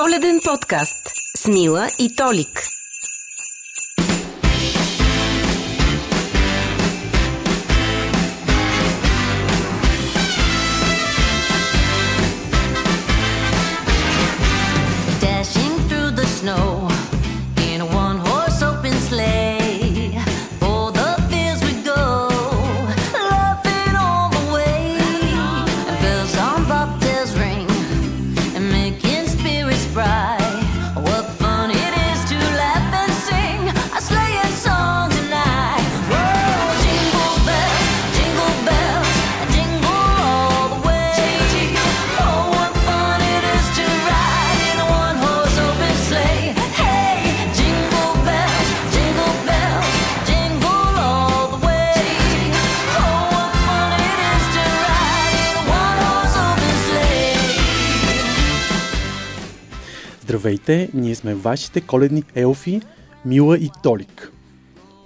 Коледен подкаст с Мила и Толик. Здравейте, ние сме вашите коледни елфи, Мила и Толик.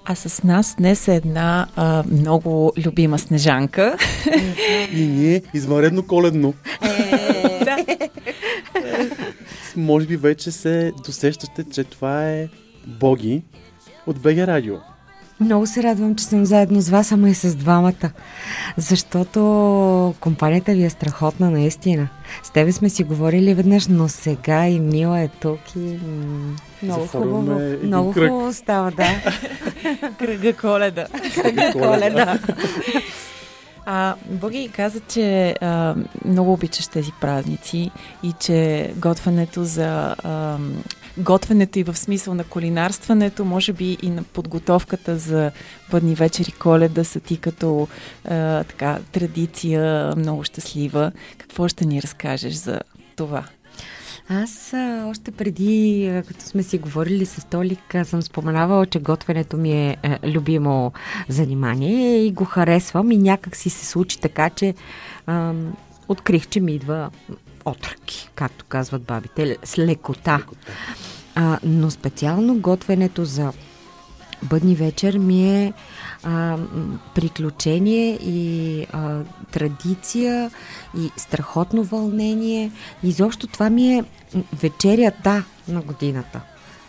А с нас днес е една много любима Снежанка. И ние извънредно коледно. Да. Може би вече се досещате, че това е Боги от БГ Радио. Много се радвам, че съм заедно с вас, ама и с двамата, защото компанията ви е страхотна наистина. С тебе сме си говорили веднъж, но сега и Мила е тук и много хубаво. Много хубаво става, да. Кръга коледа. Боги каза, че много обичаш тези празници и че готвенето за... Готвенето и в смисъл на кулинарстването, може би и на подготовката за бъдни вечери Коледа са ти като така, традиция много щастлива. Какво ще ни разкажеш за това? Аз още преди, като сме си говорили с Толик, съм споменавала, че готвенето ми е любимо занимание и го харесвам и някак си се случи така, че открих, че ми идва отръки, както казват бабите, с лекота. Но специално готвенето за бъдни вечер ми е приключение и традиция и страхотно вълнение. Изобщо това ми е вечерята на годината.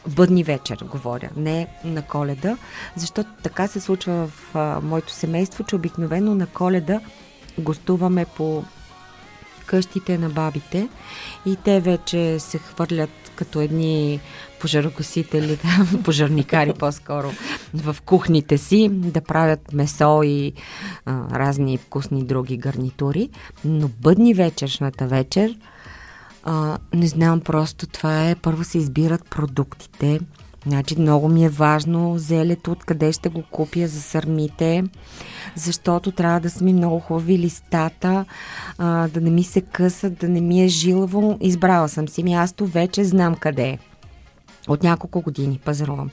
Бъдни вечер, говоря, не на Коледа, защото така се случва в моето семейство, че обикновено на Коледа гостуваме по къщите на бабите и те вече се хвърлят като едни пожарогасители, пожарникари по-скоро, в кухните си да правят месо и разни вкусни други гарнитури. Но бъдни вечершната вечер, не знам, просто това е, първо се избират продуктите. Значи много ми е важно зелето, откъде ще го купя за сърмите, защото трябва да са ми много хубави листата, да не ми се късат, да не ми е жилаво. Избрала съм си място, вече знам къде е. От няколко години пазарувам.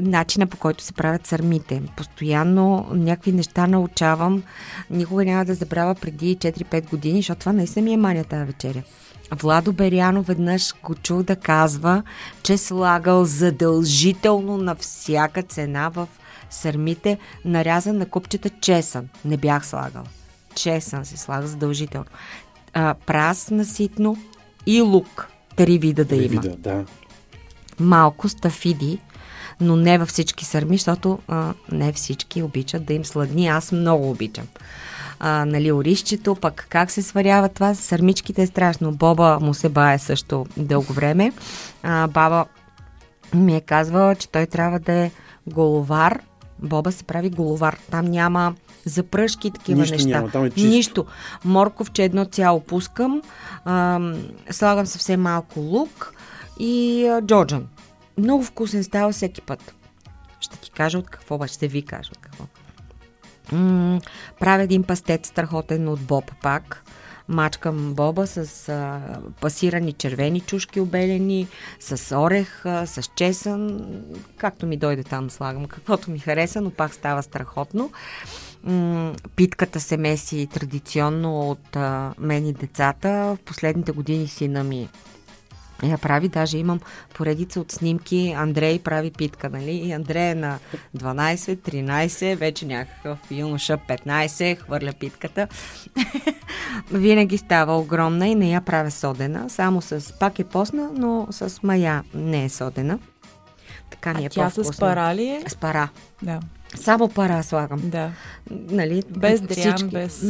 Начина, по който се правят сърмите. Постоянно някакви неща научавам. Никога няма да забравя преди 4-5 години, защото това наистина ми е мания тази вечеря. Владо Берианов веднъж го чул да казва, че слагал задължително на всяка цена в сърмите нарязан на купчета чесън. Не бях слагал. Чесън се слага задължително. Прас наситно и лук. Три вида да има. Да. Малко стафиди, но не във всички сърми, защото не всички обичат да им сладни. Аз много обичам. Нали, орището, пък как се сварява това, сърмичките е страшно. Боба му се бае също дълго време. Баба ми е казвала, че той трябва да е головар. Боба се прави головар. Там няма запръшки и такива нищо неща. Няма, там е чисто. Нищо. Морковче едно цяло пускам, слагам съвсем малко лук и джоджан. Много вкусен става всеки път. Ще ти кажа от какво, бе, ще ви кажа от какво. Правя един пастет страхотен от боб пак. Мачкам боба с пасирани червени чушки обелени, с орех, с чесън. Както ми дойде там слагам, каквото ми хареса, но пак става страхотно. Питката се меси традиционно от мен и децата. В последните години сина ми я прави, даже имам поредица от снимки, Андрей прави питка, нали? И Андрей е на 12, 13, вече някакъв юноша, 15, хвърля питката. Винаги става огромна и не я правя содена, само с, пак е постна, но с мая не е содена. Така ми е по-вкусно. Тя с пара ли е? С пара. Да. Само пара слагам. Да. Нали, без дрям, без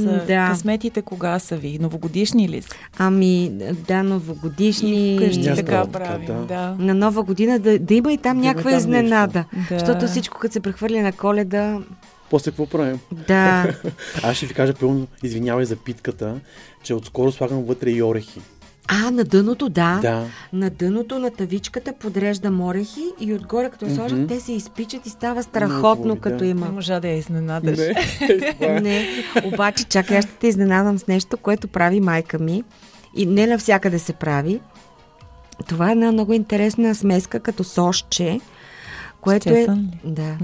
късметите кога са ви? Новогодишни ли са? Ами, да, новогодишни. Вкъщи така правим. Да. Да. На нова година да има и там някаква изненада. Да. Защото всичко, като се прехвърли на Коледа... После какво правим? Да. Аз ще ви кажа, пълно, извинявай за питката, че отскоро слагам вътре и орехи. А, на дъното, да. Да. На дъното на тавичката подреждам орехи и отгоре, като сложат, те се изпичат и става страхотно, да, като има. Не можа да я изненадаш. Не, обаче, чакай, аз ще те изненадам с нещо, което прави майка ми и не навсякъде се прави. Това е една много интересна смеска, като сосче, което е... Да.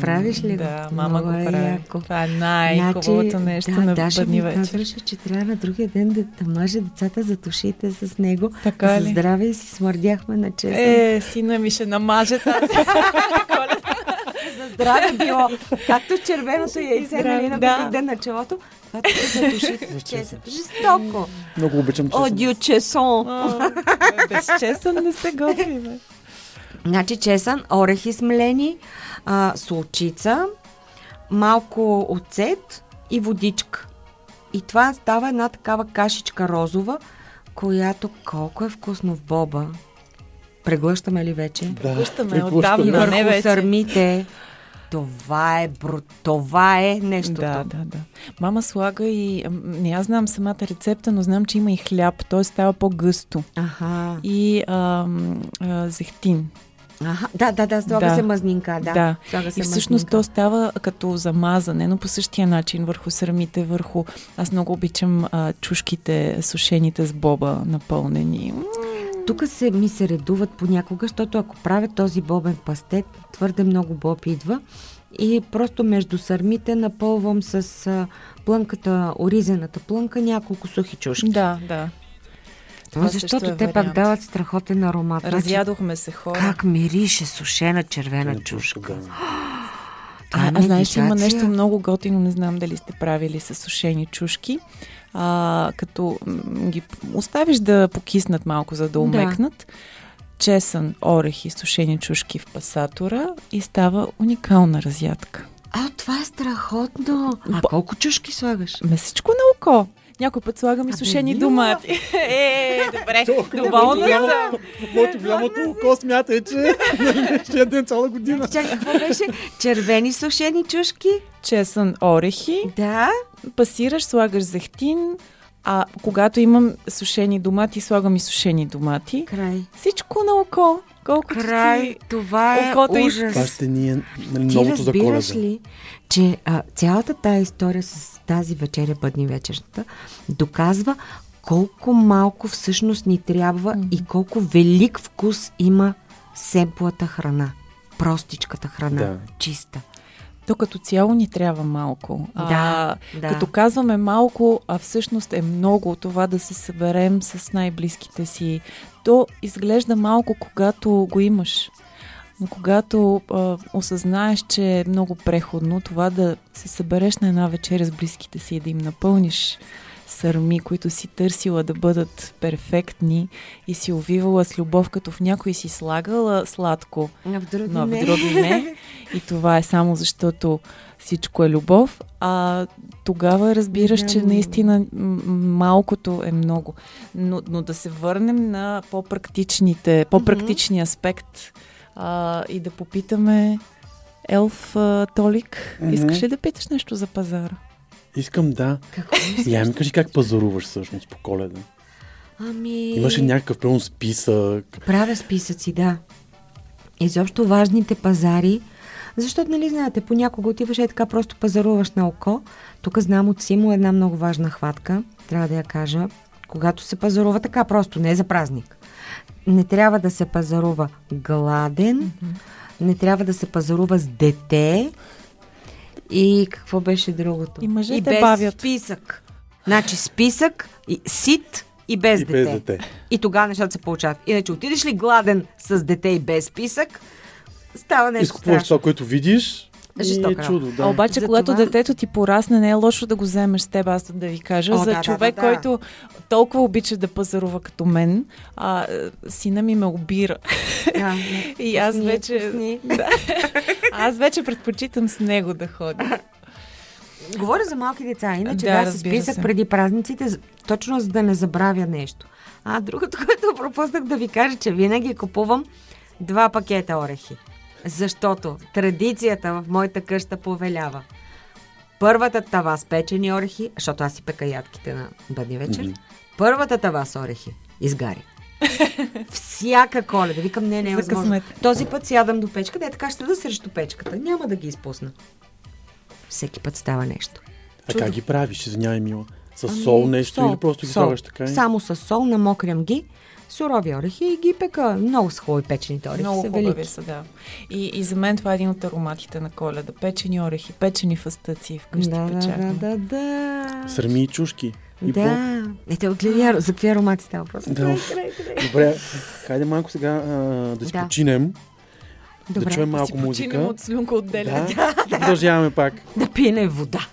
Правиш ли го? Да, мама го прави. Това е най-хубавото нещо на бъдни вечер. Даже ми казваше, че трябва на другия ден да тъмажа децата за тушите с него. Така ли? За здраве и си смърдяхме на чесън. Е, сина ми ще намаже тази Коледа. За здраве било. Както червеното я изеднали на бъдни ден на челото, това тук за тушите с чесън. Жестоко. Много обичам чесън. Одио чесон. Без чесън не се готви, бе. Значи чесън, орехи смлени, солчица, малко оцет и водичка. И това става една такава кашичка розова, която колко е вкусно в боба. Преглъщаме ли вече? Да, преглъщаме отдавна. И върху сърмите. Това е това е нещото. Да. Мама слага и... Не, аз знам самата рецепта, но знам, че има и хляб. Той става по-гъсто. Аха. И зехтин. Аха. Да, слага се мазнинка. Да. И всъщност мазнинка. То става като замазане, но по същия начин. Върху сърмите, върху... Аз много обичам чушките, сушените с боба, напълнени. Тук ми се редуват понякога, защото ако правя този бобен пастет, твърде много боб идва и просто между сърмите напълвам с плънката, оризената плънка, няколко сухи чушки. Да. Това защото е те вариант. Пак дават страхотен аромат. Разядохме се хора. Как мирише сушена червена чушка. А знаеш, има нещо много готино, не знам дали сте правили с сушени чушки. Като ги оставиш да покиснат малко, за да умекнат, чесън, орехи, сушени чушки в пасатора и става уникална разядка. А, това е страхотно! А колко чушки слагаш? Месичко на око! Някой път слагам и сушени домати. Добре, доволна съм. Моето голямото око смятай, че ще ядем цяла година. Чакай, какво беше? Червени сушени чушки? Чесън, орехи. Да. Пасираш, слагаш зехтин, а когато имам сушени домати, слагам и сушени домати. Край. Всичко на око. Колкото край, това е ужас. Това ще ни е новото за Коледа. Ти разбираш ли, че цялата тая история с тази вечеря, бъдни вечерята, доказва колко малко всъщност ни трябва и колко велик вкус има семплата храна. Простичката храна. Да. Чиста. То като цяло ни трябва малко. Като казваме малко, а всъщност е много това да се съберем с най-близките си. То изглежда малко, когато го имаш. Но когато осъзнаеш, че е много преходно, това да се събереш на една вечеря с близките си и да им напълниш сърми, които си търсила да бъдат перфектни и си увивала с любов, като в някой си слагала сладко, но в други не. И това е само защото всичко е любов, а тогава разбираш, че наистина малкото е много. Но да се върнем на по-практичния аспект и да попитаме Елф Толик, искаш ли да питаш нещо за пазара? Искам, да. Я ми кажи как пазаруваш всъщност по Коледа. Имаш ли някакъв правилно списък? Правя списъци, да. Изобщо важните пазари, защото, нали знаете, понякога отиваш и така просто пазаруваш на око. Тук знам от Симо една много важна хватка, трябва да я кажа. Когато се пазарува така просто, не е за празник. Не трябва да се пазарува гладен, не трябва да се пазарува с дете. И какво беше другото? И без бавят. Списък. Значи списък, сит и без дете. И тогава нещата се получават. Иначе отидеш ли гладен с дете и без списък, става нещо страшно. Изкупуваш това, което видиш. Жестока. Чудо, да. А обаче, когато детето ти порасне, не е лошо да го вземеш с теб, аз да ви кажа. Човек, който толкова обича да пазарува като мен, сина ми ме обира. И аз вече... Аз вече предпочитам с него да ходя. Говоря за малки деца, иначе да си списък преди празниците, точно за да не забравя нещо. А другото, което пропуснах да ви кажа, че винаги купувам 2 пакета орехи. Защото традицията в моята къща повелява. Първата тава с печени орехи, защото аз си пека ядките на бъдни вечер. Mm-hmm. Първата тава с орехи изгаря. Всяка Коледа. Викам, не е възможно. Този път сядам до печката, е така ще да срещу печката. Няма да ги изпусна. Всеки път става нещо. А как ги правиш? Извинявай, Мила. С сол нещо или просто ги слагаш така? Само с сол, намокрям ги. Сурови орехи и ги пека. Много с хубави печените орехи. Много хубави са, да. И за мен това е един от ароматите на Коледа. Печени орехи, печени фъстъци вкъщи печахме. Да. Сърми и чушки. И да. Ето, гледай, за какви аромати става просто. Да. Добре, хайде малко сега да си починем. Добре, да чуем малко музика. Да си починем от слюнка отделя. Да. Продължаваме пак. Да пием вода.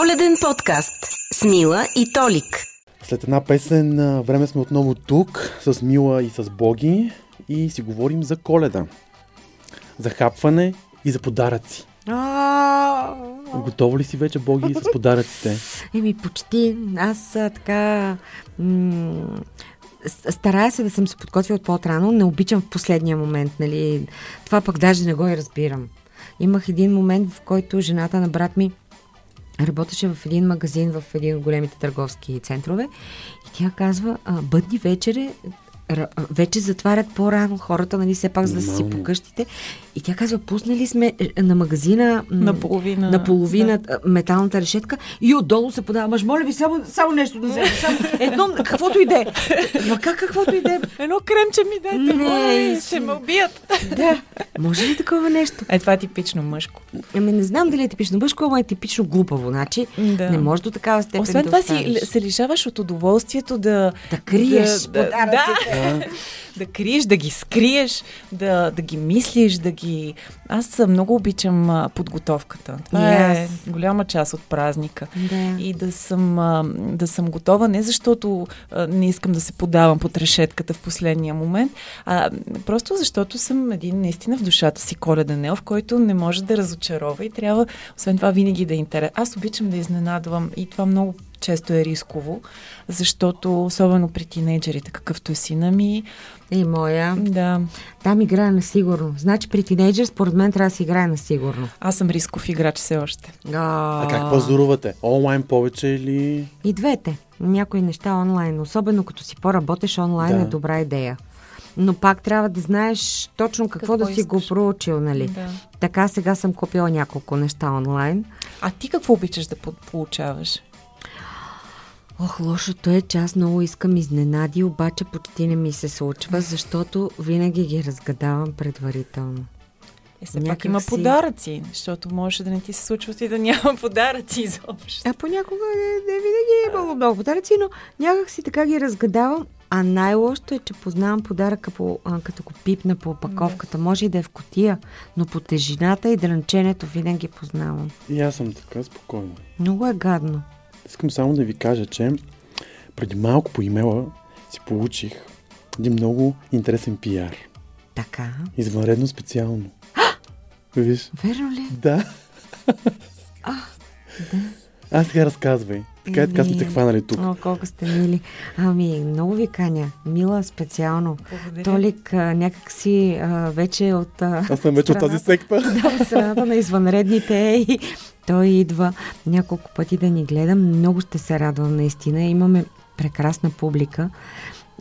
Коледен подкаст с Мила и Толик. След една песен време сме отново тук с Мила и с Боги и си говорим за Коледа. за хапване и за подаръци. Готова ли си вече, Боги, с подаръците? Еми, почти. Аз така... Старая се да съм се подготвила по-отрано. Не обичам в последния момент, нали. Това пък даже не го и разбирам. Имах един момент, в който жената на брат ми работеше в един магазин в един от големите търговски центрове и тя казва, бъдни вечере, вече затварят по-рано хората, нали, все пак за да си по къщите. И тя казва, пуснали сме на магазина наполовина да. Металната решетка и отдолу се подава. Мъж, моля ви, само нещо да взема. Едно, каквото иде. Ма как каквото иде? Едно кремче ми дайте, моля, ще ме убият. Да. Може ли такова нещо? Е, това е типично мъжко. Ами не знам дали е типично мъжко, ама е типично глупаво. Значи, да. Не може до такава степен. Освен да това останеш. Се лишаваш от удоволствието да криеш подаръците. Да криеш, да ги скриеш, да ги мислиш, да ги... Аз много обичам подготовката. Това е голяма част от празника. Да. И да съм готова, не защото не искам да се подавам под решетката в последния момент, а просто защото съм един наистина в душата си коледен елф, който не може да разочарова и трябва, освен това, винаги да е интересен. Аз обичам да изненадвам и това много често е рисково, защото особено при тинейджерите, какъвто е сина ми. И моя. Да. Там играе на сигурно. Значи при тинейджер, според мен, трябва да се играе на сигурно. Аз съм рисков играч все още. А как пазарувате? Онлайн повече или... И двете. Някои неща онлайн. Особено като си по-работеш онлайн е добра идея. Но пак трябва да знаеш точно какво да си го проучил, нали? Да. Така сега съм купила няколко неща онлайн. А ти какво обичаш да получаваш? Ох, лошото е, че аз много искам изненади, обаче почти не ми се случва, защото винаги ги разгадавам предварително. И все пак има подаръци, защото може да не ти се случват и да няма подаръци изобщо. А понякога не винаги е имало много подаръци, но някак си така ги разгадавам. А най-лошото е, че познавам подаръка като го пипна по опаковката. Може и да е в кутия, но по тежината и дрънченето винаги познавам. И аз съм така спокойна. Много е гадно. Искам само да ви кажа, че преди малко по имейла си получих един много интересен пиар. Така. Извънредно специално. Виж? Верно ли? Да. Да. Аз сега разказвай. Така и така сме те хванали тук. О, колко сте мили. Ами, много ви каня. Мила, специално. Благодаря. Толик някакси вече от... Аз съм вече от тази секта. Да, от страната на извънредните и... Той идва няколко пъти да ни гледа. Много ще се радвам наистина. Имаме прекрасна публика.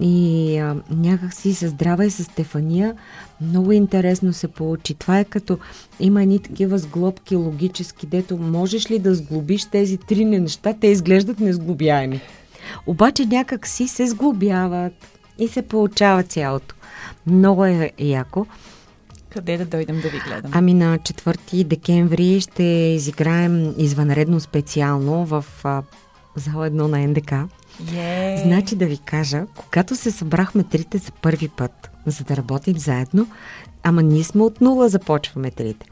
И някак си със Здрава и със Стефания много интересно се получи. Това е като има едни такива сглобки логически, дето можеш ли да сглобиш тези три неща, те изглеждат несглобяеми. Обаче някак си се сглобяват и се получава цялото. Много е яко. Къде да дойдем да ви гледам? Ами на 4 декември ще изиграем извънредно специално в зала 1 на НДК. Yay. Значи да ви кажа, когато се събрахме трите за първи път, за да работим заедно, ама ние сме от нула започваме трите.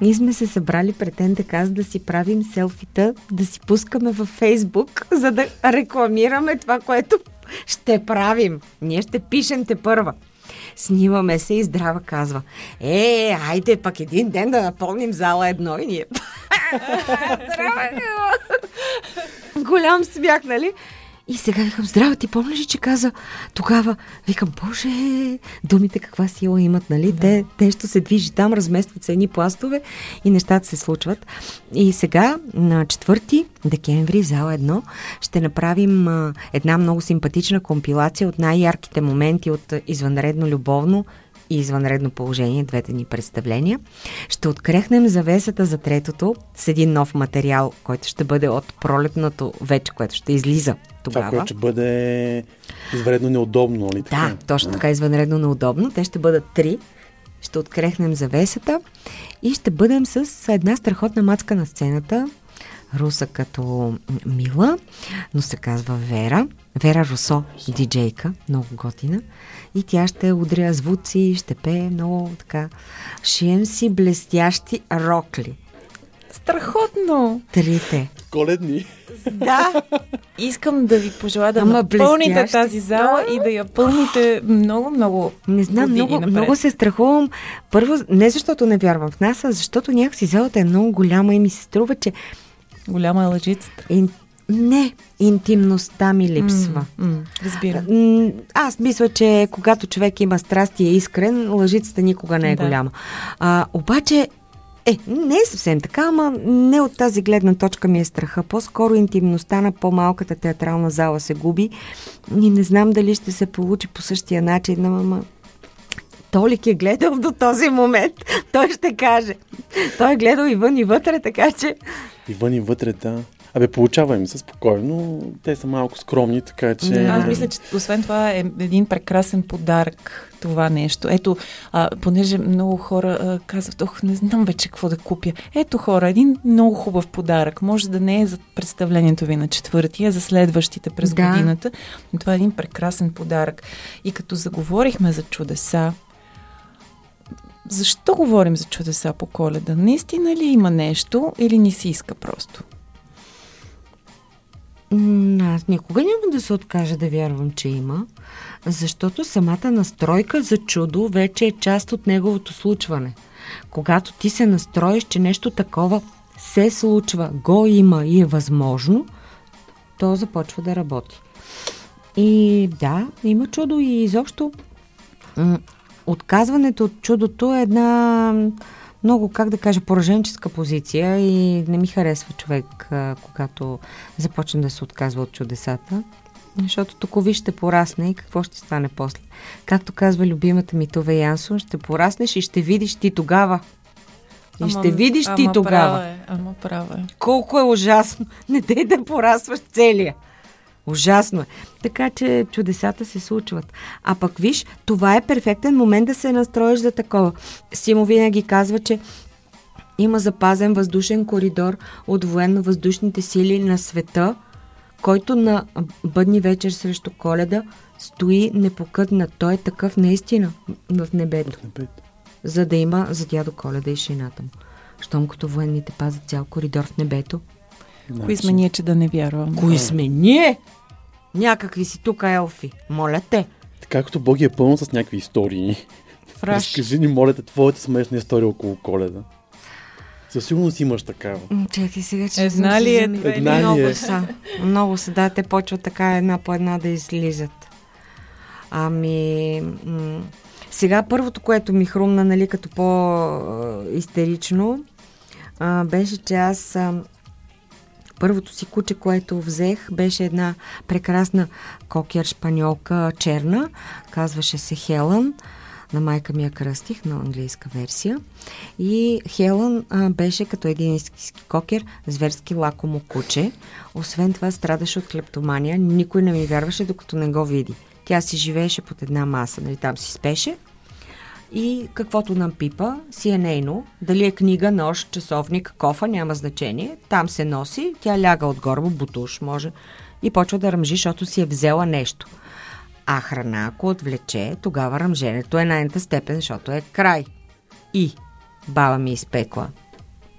Ние сме се събрали пред НДК, за да си правим селфита, да си пускаме във Фейсбук, за да рекламираме това, което ще правим. Ние ще пишем тепърва. Снимаме се и Здрава казва: айде пак един ден да напълним зала 1 и ние. Голям смях, нали? И сега викам: Здрава, ти помниш ли, че каза тогава? Викам: Боже, думите каква сила имат, нали? Да. Те що се движи там, разместват се едни пластове и нещата се случват. И сега на 4 декември, зала 1, ще направим една много симпатична компилация от най-ярките моменти от извънредно любовно и извънредно положение, двете ни представления. Ще открехнем завесата за третото с един нов материал, който ще бъде от пролетното вече, което ще излиза тогава. Това, което ще бъде извънредно неудобно. Ли? Да, точно така, извънредно неудобно. Те ще бъдат 3. Ще открехнем завесата и ще бъдем с една страхотна мацка на сцената, руса като Мила, но се казва Вера Русо, диджейка, много готина. И тя ще удря звуци, ще пее много така. Шием си блестящи рокли. страхотно! Трите. Коледни. Да. Искам да ви пожелая да напълните тази зала и да я пълните много-много. Не знам, много се страхувам. Първо, не защото не вярвам в нас, а защото някакси залата е много голяма и ми се струва, че... Голяма е лъжицата. Не, интимността ми липсва. Разбира. Аз мисля, че когато човек има страст и е искрен, лъжицата никога не е голяма. Обаче, не е съвсем така, ама не от тази гледна точка ми е страха. По-скоро интимността на по-малката театрална зала се губи и не знам дали ще се получи по същия начин, ама... Толик е гледал до този момент. Той ще каже. Той е гледал и вън и вътре, така че... И вън и вътре, да. Получава им се спокойно. Те са малко скромни, така че... Да, аз мисля, че освен това е един прекрасен подарък това нещо. Ето, понеже много хора казват, не знам вече какво да купя. Ето хора, един много хубав подарък. Може да не е за представлението ви на четвъртия, за следващите през годината. Но това е един прекрасен подарък. И като заговорихме за чудеса, защо говорим за чудеса по Коледа? Наистина ли има нещо или ни се иска просто? Аз никога няма да се откажа да вярвам, че има, защото самата настройка за чудо вече е част от неговото случване. Когато ти се настроиш, че нещо такова се случва, го има и е възможно, то започва да работи. И да, има чудо и изобщо отказването от чудото е една много, как да кажа, пораженческа позиция и не ми харесва човек, когато започне да се отказва от чудесата, защото токови ще порасне и какво ще стане после. Както казва любимата ми Това Янсон, ще пораснеш и ще видиш ти тогава. Ама права е. Колко е ужасно. Не дей да порасваш целия. Ужасно е. Така че чудесата се случват. А пък виж, това е перфектен момент да се настроиш за такова. Симу винаги казва, че има запазен въздушен коридор от военно-въздушните сили на света, който на бъдни вечер срещу Коледа стои непокътнат. Той е такъв наистина в небето. За да има за дядо Коледа и шината му. Щом като военните пазят цял коридор в небето. Кои сме ние, че да не вярваме? Кои сме ние? Някакви си тук елфи. Моля те. Така като Бог е пълно с някакви истории. Разкажи ни, моля те, твоята смешна история около Коледа. Със сигурност имаш такава. Чакай сега, че... Една ли е? Много са. Да, те почват така една по една да излизат. Сега първото, което ми хрумна, нали, като по-истерично, беше, че аз... Първото си куче, което взех, беше една прекрасна кокер шпаниолка черна. Казваше се Хелън. На майка ми я кръстих, на английска версия. И Хелън беше като един истински кокер, зверски лакомо куче. Освен това страдаше от клептомания. Никой не ми вярваше, докато не го види. Тя си живееше под една маса, нали, там си спеше. И каквото нам пипа, си е нейно. Дали е книга, нож, часовник, кофа, няма значение. Там се носи, тя ляга от горба, бутуш може и почва да ръмжи, защото си е взела нещо. А храна, ако отвлече, тогава ръмженето е най-ната степен, защото е край. И баба ми изпекла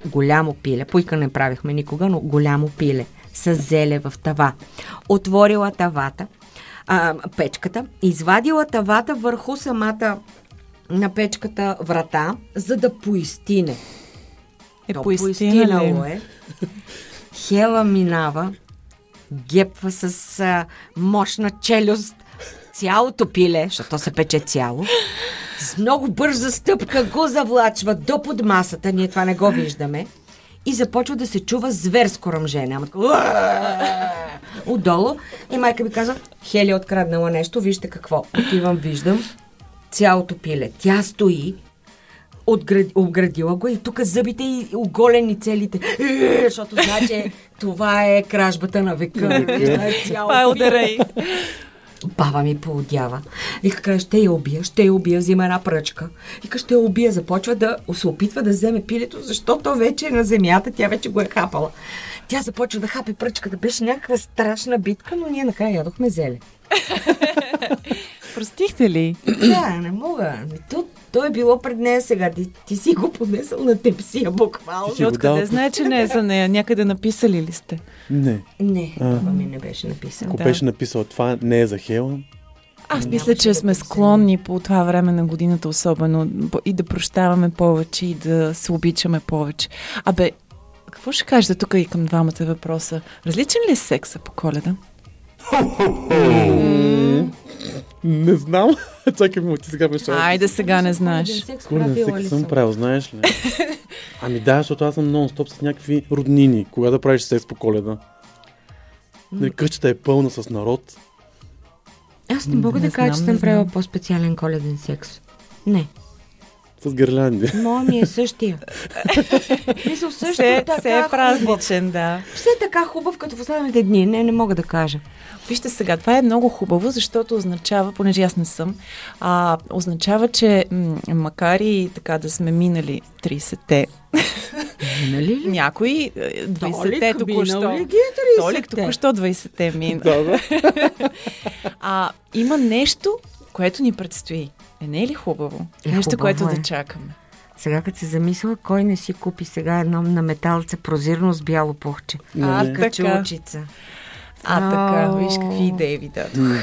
голямо пиле, пуйка не правихме никога, но голямо пиле с зеле в тава. Отворила тавата, печката, извадила тавата върху самата на печката врата, за да поистине. Поистинало е. Хела минава, гепва с мощна челюст цялото пиле, защото се пече цяло. С много бърза стъпка го завлачва до под масата, ние това не го виждаме, и започва да се чува зверско ръмжене. Отдолу. И майка ми казва, Хели е откраднала нещо, вижте какво. Отивам, виждам цялото пиле. Тя стои, обградила го и тук зъбите и оголени целите. Защото значи това е кражбата на века. Това е ударей. Баба ми поудява. Вика, ще я убия, взима една пръчка. Вика, ще я убия. Започва да се опитва да вземе пилето, защото вече е на земята, тя вече го е хапала. Тя започва да хапи пръчката. Беше някаква страшна битка, но ние накрая ядохме зеле. Простихте ли? Да, не мога. То е било пред нея сега. Ти си го поднесъл на тепсия буквално. И откъде знае, че не е за нея? Някъде написали ли сте? Не. Не, това ми не беше написано. Ако беше написал това, не е за Хела. Аз мисля, че сме склонни по това време на годината особено и да прощаваме повече, и да се обичаме повече. Абе, какво ще кажете тук и към двамата въпроса? Различен ли е секса по Коледа? Не знам. Чакай му, ти сега прещава. Айде сега не знаеш. Коледен секс съм правил, знаеш ли? Ами да, защото аз съм нон-стоп с някакви роднини. Кога да правиш секс по Коледа? Къщата е пълна с народ. Аз не мога да кажа, че съм правила по-специален коледен секс. Не. С гирлянди. Моя ми е същия. Мисля, същия така. Все е празничен, да. Все така хубав, като в последните дни. Не мога да кажа. Вижте сега, това е много хубаво, защото означава, понеже аз не съм, означава, че макар и така да сме минали 30-те, някои 20-те току-що. Толик току-що 20-те мина. Има нещо, което ни предстои. Не е ли хубаво? Нещо, което да чакаме. Сега, като се замисля, кой не си купи сега едно на металце прозирно с бяло пухче? И качулчица. Така, виж какви идеи ви дадох.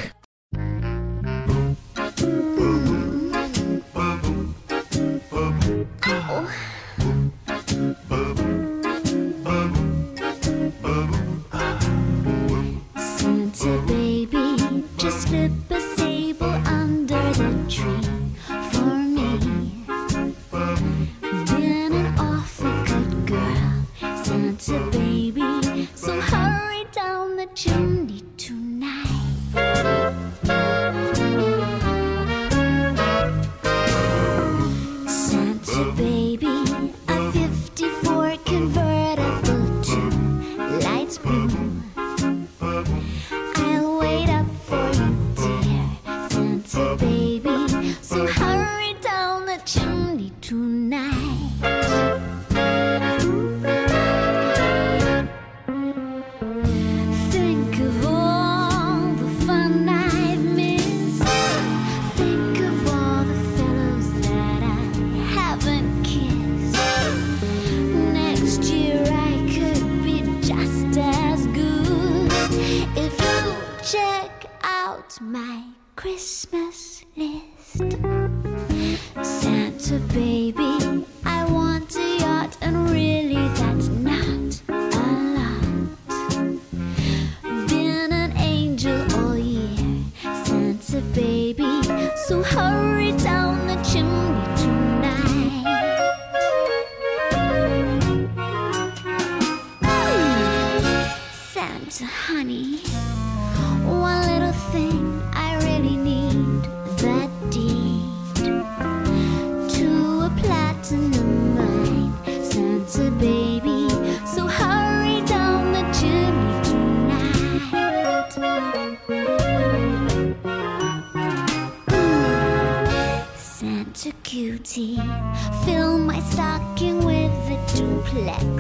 Fill my stocking with a duplex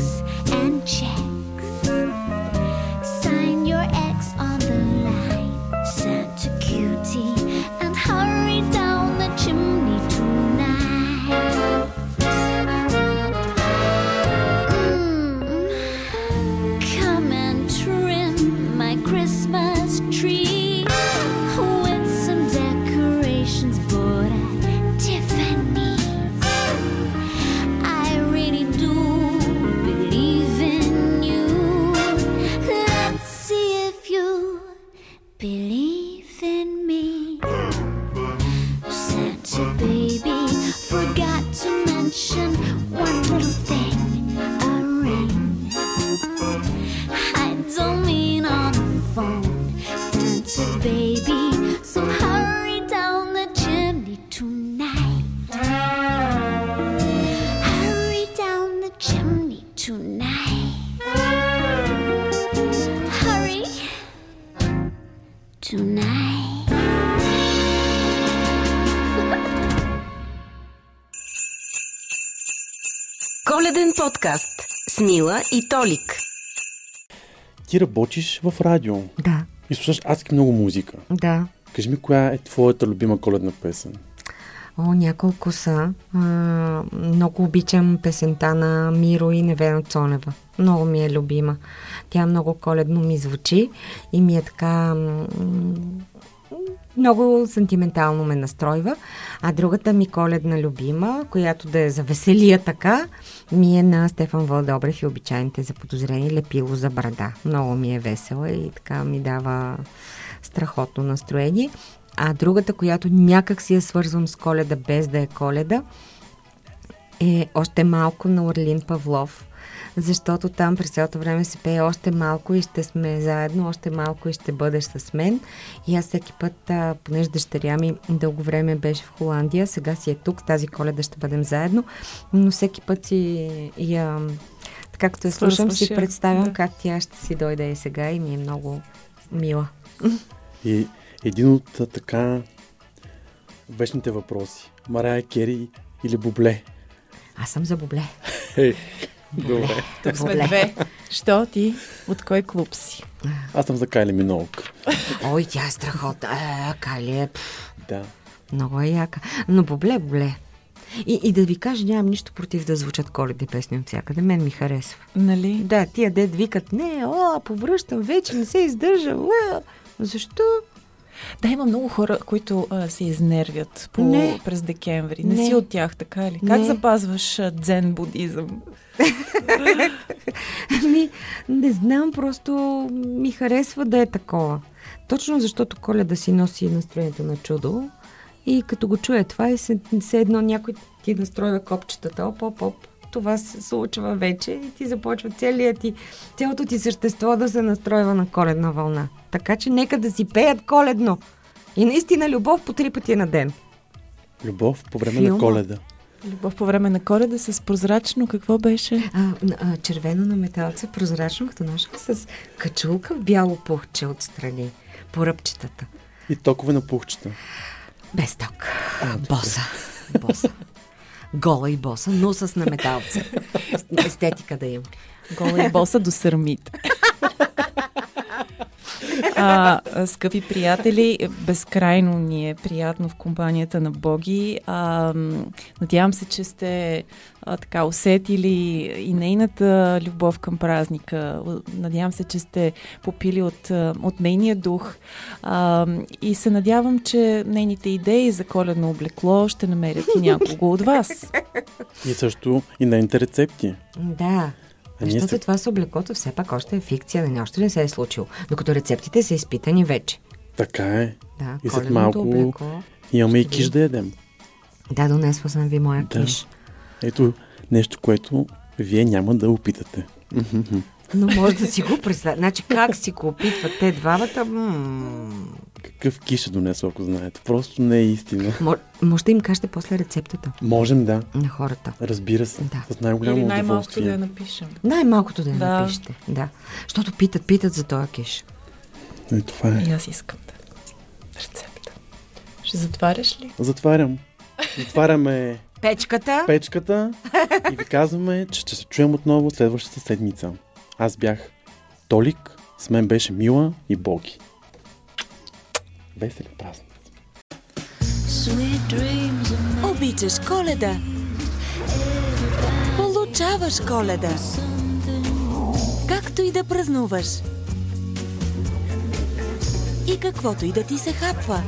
and checks. Sign your ex on the line, Santa cutie, and hurry down the chimney tonight. Come and trim my Christmas tree. Подкаст с Мила и Толик. Ти работиш в радио. Да. И слушаш адски много музика. Да. Кажи ми, коя е твоята любима коледна песен? О, няколко са. Много обичам песента на Миро и Невена Цонева. Много ми е любима. Тя много коледно ми звучи и ми е така... Много сантиментално ме настройва. А другата ми коледна любима, която да е за веселия така, ми е на Стефан Вълдобрев и обичайните заподозрени, лепило за брада. Много ми е весела и така ми дава страхотно настроение. А другата, която някак си я свързвам с Коледа, без да е Коледа, е още малко на Орлин Павлов, защото там през цялото време се пее още малко и ще сме заедно, още малко и ще бъдеш с мен. И аз всеки път, понеже дъщеря ми дълго време беше в Холандия, сега си е тук, тази Коледа ще бъдем заедно, но всеки път си я, както я слушам, си представям как тя ще си дойде и сега и ми е много мила. И един от така вечните въпроси. Марая Кери или Бобле? Аз съм за Бобле. Добре. Тук сме две. Що ти? От кой клуб си? Аз съм за Кайли Минолук. Ой, тя е страхотна. Кайли е... Да. Много е яка. Но Бобле, Бобле. И да ви кажа, нямам нищо против да звучат коледни песни от всякъде. Мен ми харесва. Нали? Да, тия дед викат, не, повръщам, вече не се издържам. Защо? Да, има много хора, които се изнервят през декември. Не си от тях, така ли? Как запазваш дзен будизъм? Не знам, просто ми харесва да е такова. Точно защото Коледа си носи настроението на чудо и като го чуя това и се едно някой ти настроя копчетата, оп-оп-оп. Това се случва вече и ти започва цялото ти същество да се настройва на коледна вълна. Така че нека да си пеят коледно. И наистина любов по 3 пъти на ден. Любов по време на Коледа. Любов по време на Коледа с прозрачно, какво беше? Червено на металце, прозрачно като ножка с качулка в бяло пухче отстрани. По ръбчетата. И токове на пухчета. Без ток. Боса. Гола и боса, но с наметалца. Естетика да има. Гола и боса до сърмите. Скъпи приятели, безкрайно ни е приятно в компанията на Боги. Надявам се, че сте така усетили и нейната любов към празника. Надявам се, че сте попили от нейния дух. И се надявам, че нейните идеи за коледно облекло ще намерят и някого от вас. И също и нейните рецепти. Да. Защото това с облеклото все пак още е фикция, не още не се е случило. Докато рецептите са изпитани вече. Така е. Да, и след малко облекло, имаме и киш да ядем. Да, донесла съм ви моя киш. Ето нещо, което вие няма да опитате. Но може да си го представя. Значи как си го опитват те двамата? Какъв киш е донесла, ако знаете. Просто не е истина. Може да им кажете после рецептата. Можем, да. На хората. Разбира се. Да. С най-голямо удоволствие. Или най-малкото да я напишем. Най-малкото да я напишете. Да. Защото питат за този киш. И това е. И аз искам да. Рецепта. Ще затваряш ли? Затварям. Затваряме... Печката. И ви казваме, че ще се чуем отново следващата седмица. Аз бях Толик, с мен беше Мила и Боги. Весели празник! Обичаш Коледа! Получаваш Коледа! Както и да празнуваш! И каквото и да ти се хапва!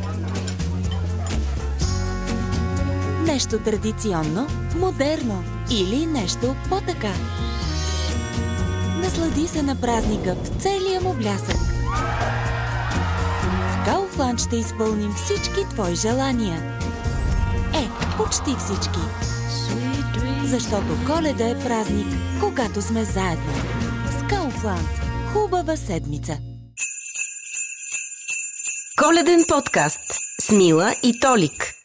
Нещо традиционно, модерно или нещо по-така! Наслади се на празника в целия му блясък. В Калфлант ще изпълним всички твои желания. Почти всички. Защото Коледа е празник, когато сме заедно. С Калфлант. Хубава седмица. Коледен подкаст с Мила и Толик.